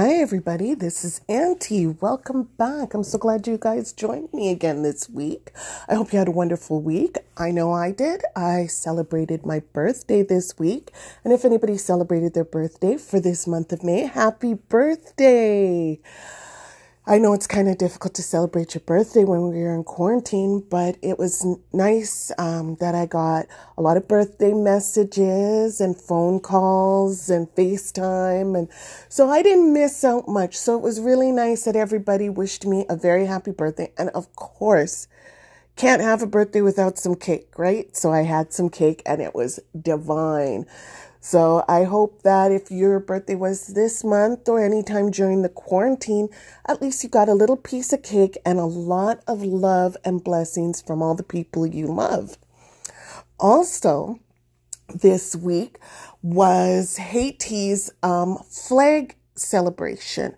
Hi everybody, this is Auntie. Welcome back. I'm so glad you guys joined me again this week. I hope you had a wonderful week. I know I did. I celebrated my birthday this week. And if anybody celebrated their birthday for this month of May, happy birthday. I know it's kind of difficult to celebrate your birthday when we were in quarantine, but it was nice that I got a lot of birthday messages and phone calls and FaceTime. And so I didn't miss out much. So it was really nice that everybody wished me a very happy birthday. And of course, can't have a birthday without some cake, right? So I had some cake and it was divine. So I hope that if your birthday was this month or anytime during the quarantine, at least you got a little piece of cake and a lot of love and blessings from all the people you love. Also, this week was Haiti's flag celebration.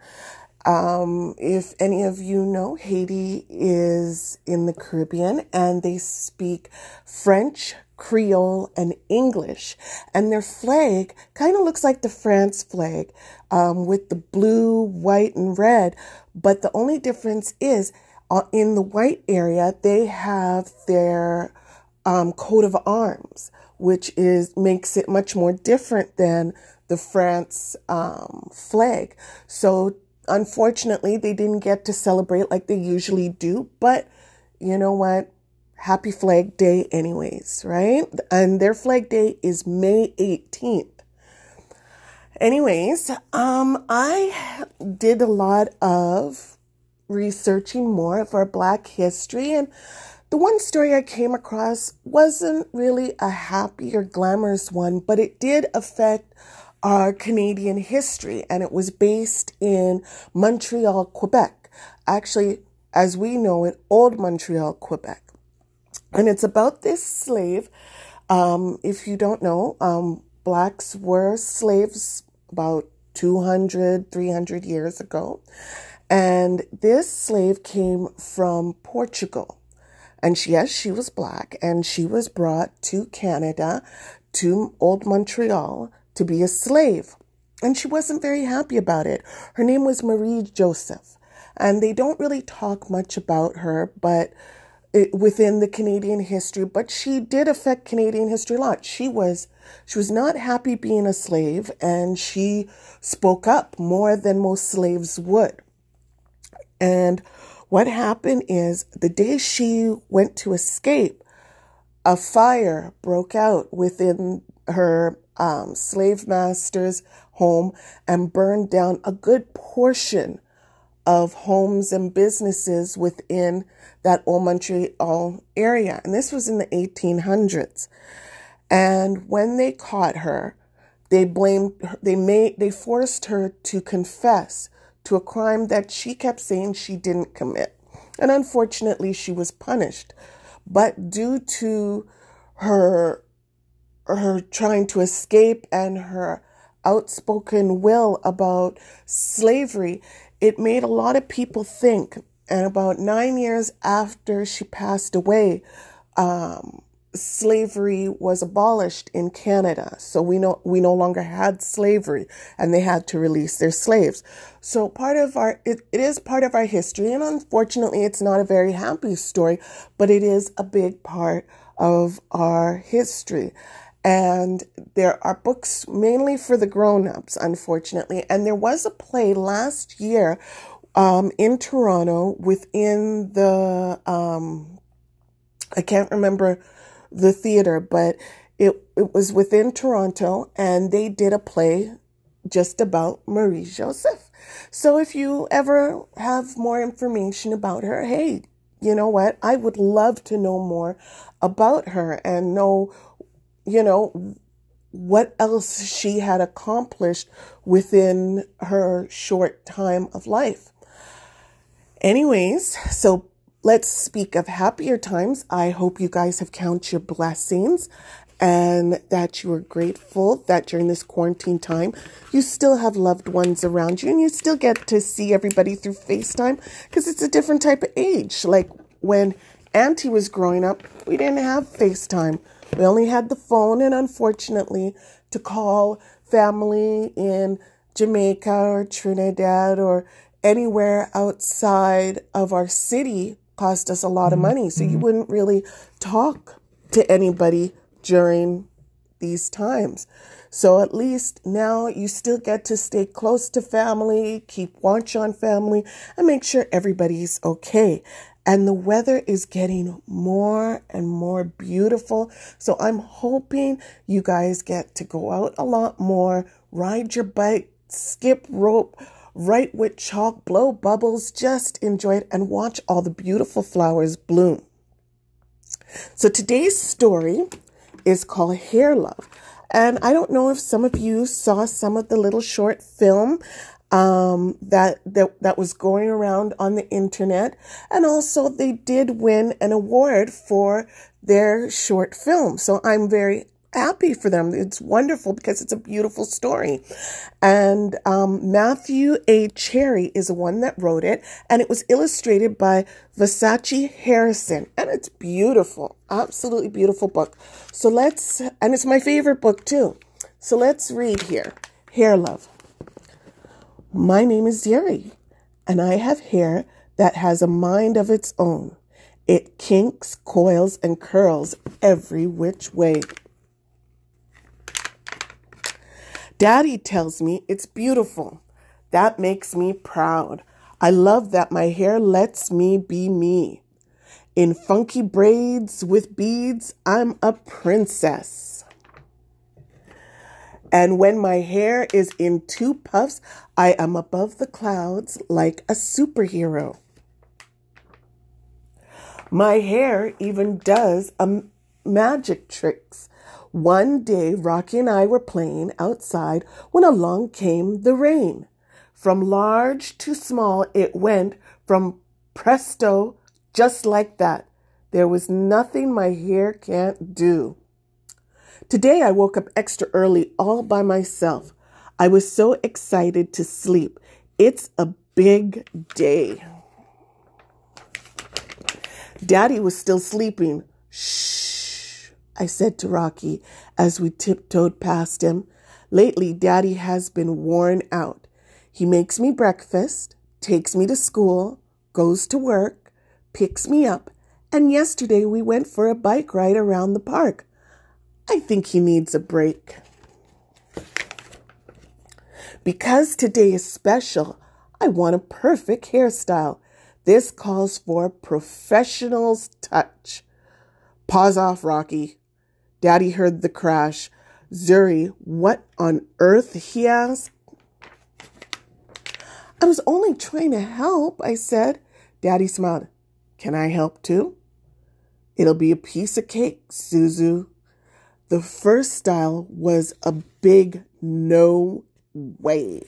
If any of you know, Haiti is in the Caribbean and they speak French, Creole, and English, and their flag kind of looks like the France flag with the blue, white, and red, but the only difference is in the white area, they have their coat of arms, which makes it much more different than the France flag. So unfortunately, they didn't get to celebrate like they usually do, but you know what? Happy Flag Day anyways, right? And their Flag Day is May 18th. Anyways, I did a lot of researching more of our Black history, and the one story I came across wasn't really a happy or glamorous one, but it did affect our Canadian history, and it was based in Montreal, Quebec. Actually, as we know it, Old Montreal, Quebec. And it's about this slave. If you don't know, Blacks were slaves about 200, 300 years ago. And this slave came from Portugal. And she was Black. And she was brought to Canada, to Old Montreal, to be a slave. And she wasn't very happy about it. Her name was Marie Joseph. And they don't really talk much about her, but within the Canadian history, but she did affect Canadian history a lot. She was not happy being a slave, and she spoke up more than most slaves would. And what happened is the day she went to escape, a fire broke out within her slave master's home and burned down a good portion of homes and businesses within that Old Montreal area. And this was in the 1800s. And when they caught her, they forced her to confess to a crime that she kept saying she didn't commit. And unfortunately, she was punished. But due to her trying to escape and her outspoken will about slavery, it made a lot of people think. And about 9 years after she passed away, slavery was abolished in Canada. So we no longer had slavery, and they had to release their slaves. So it is part of our history, and unfortunately, it's not a very happy story, but it is a big part of our history. And there are books mainly for the grown-ups, unfortunately. And there was a play last year in Toronto within the, I can't remember the theater, but it was within Toronto, and they did a play just about Marie Joseph. So if you ever have more information about her, hey, you know what? I would love to know more about her and know, you know, what else she had accomplished within her short time of life. Anyways, so let's speak of happier times. I hope you guys have counted your blessings and that you are grateful that during this quarantine time, you still have loved ones around you and you still get to see everybody through FaceTime, because it's a different type of age. Like when Auntie was growing up, we didn't have FaceTime. We only had the phone, and unfortunately, to call family in Jamaica or Trinidad or anywhere outside of our city cost us a lot of money. So you wouldn't really talk to anybody during these times. So at least now you still get to stay close to family, keep watch on family, and make sure everybody's okay. And the weather is getting more and more beautiful. So I'm hoping you guys get to go out a lot more, ride your bike, skip rope, write with chalk, blow bubbles, just enjoy it and watch all the beautiful flowers bloom. So today's story is called Hair Love. And I don't know if some of you saw some of the little short film that was going around on the internet. And also they did win an award for their short film. So I'm very happy for them. It's wonderful because it's a beautiful story. And Matthew A. Cherry is the one that wrote it. And it was illustrated by Versace Harrison. And it's beautiful. Absolutely beautiful book. So let's, and it's my favorite book too. So let's read here. Hair Love. My name is Yeri, and I have hair that has a mind of its own. It kinks, coils, and curls every which way. Daddy tells me it's beautiful. That makes me proud. I love that my hair lets me be me. In funky braids with beads, I'm a princess. And when my hair is in two puffs, I am above the clouds like a superhero. My hair even does magic tricks. One day, Rocky and I were playing outside when along came the rain. From large to small, it went from presto, just like that. There was nothing my hair can't do. Today, I woke up extra early all by myself. I was so excited to sleep. It's a big day. Daddy was still sleeping. Shh. I said to Rocky as we tiptoed past him. Lately, Daddy has been worn out. He makes me breakfast, takes me to school, goes to work, picks me up, and yesterday we went for a bike ride around the park. I think he needs a break. Because today is special, I want a perfect hairstyle. This calls for professional's touch. Pause off, Rocky. Daddy heard the crash. Zuri, what on earth? He asked. I was only trying to help, I said. Daddy smiled. Can I help too? It'll be a piece of cake, Suzu. The first style was a big no way.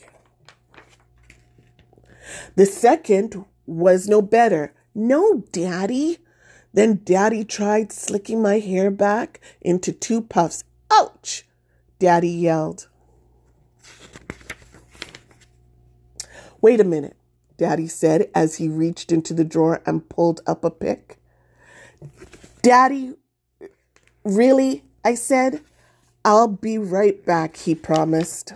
The second was no better. No, Daddy. Then Daddy tried slicking my hair back into two puffs. Ouch! Daddy yelled. Wait a minute, Daddy said as he reached into the drawer and pulled up a pick. Daddy, really? I said. I'll be right back, he promised.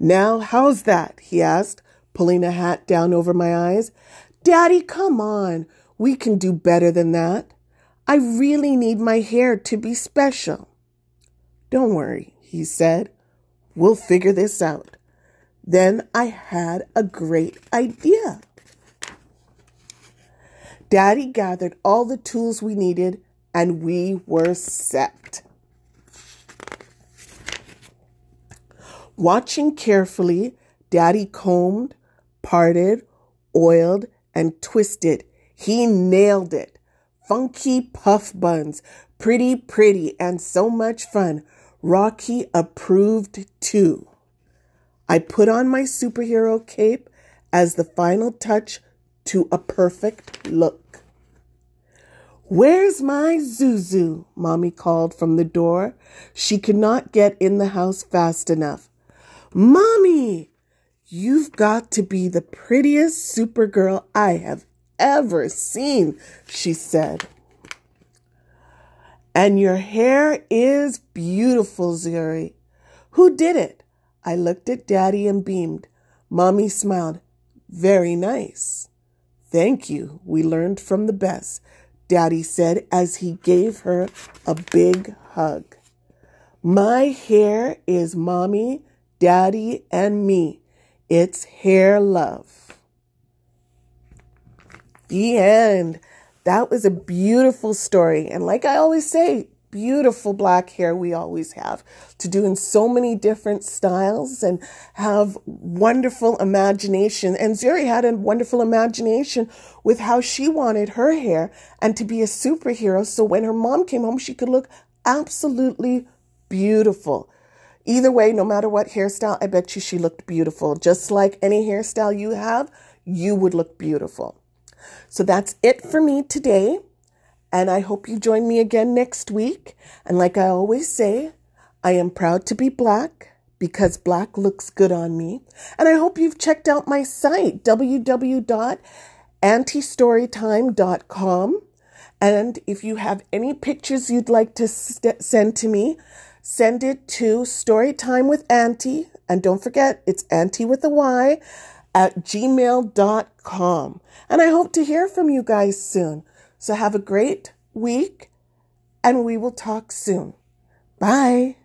Now, how's that? He asked, pulling a hat down over my eyes. Daddy, come on. We can do better than that. I really need my hair to be special. Don't worry, he said. We'll figure this out. Then I had a great idea. Daddy gathered all the tools we needed and we were set. Watching carefully, Daddy combed, parted, oiled, and twisted. He nailed it. Funky puff buns. Pretty, and so much fun. Rocky approved too. I put on my superhero cape as the final touch to a perfect look. Where's my Zuzu? Mommy called from the door. She could not get in the house fast enough. Mommy, you've got to be the prettiest Supergirl I have ever seen, she said. And your hair is beautiful, Zuri. Who did it? I looked at Daddy and beamed. Mommy smiled. Very nice. Thank you. We learned from the best, Daddy said as he gave her a big hug. My hair is Mommy, Daddy, and me. It's Hair Love. The end. That was a beautiful story. And like I always say, beautiful black hair we always have to do in so many different styles and have wonderful imagination. And Zuri had a wonderful imagination with how she wanted her hair and to be a superhero. So when her mom came home, she could look absolutely beautiful. Either way, no matter what hairstyle, I bet you she looked beautiful. Just like any hairstyle you have, you would look beautiful. So that's it for me today. And I hope you join me again next week. And like I always say, I am proud to be black because black looks good on me. And I hope you've checked out my site, www.antistorytime.com. And if you have any pictures you'd like to send to me, send it to Storytime with Auntie. And don't forget, it's Auntie with a Y at gmail.com. And I hope to hear from you guys soon. So have a great week, and we will talk soon. Bye.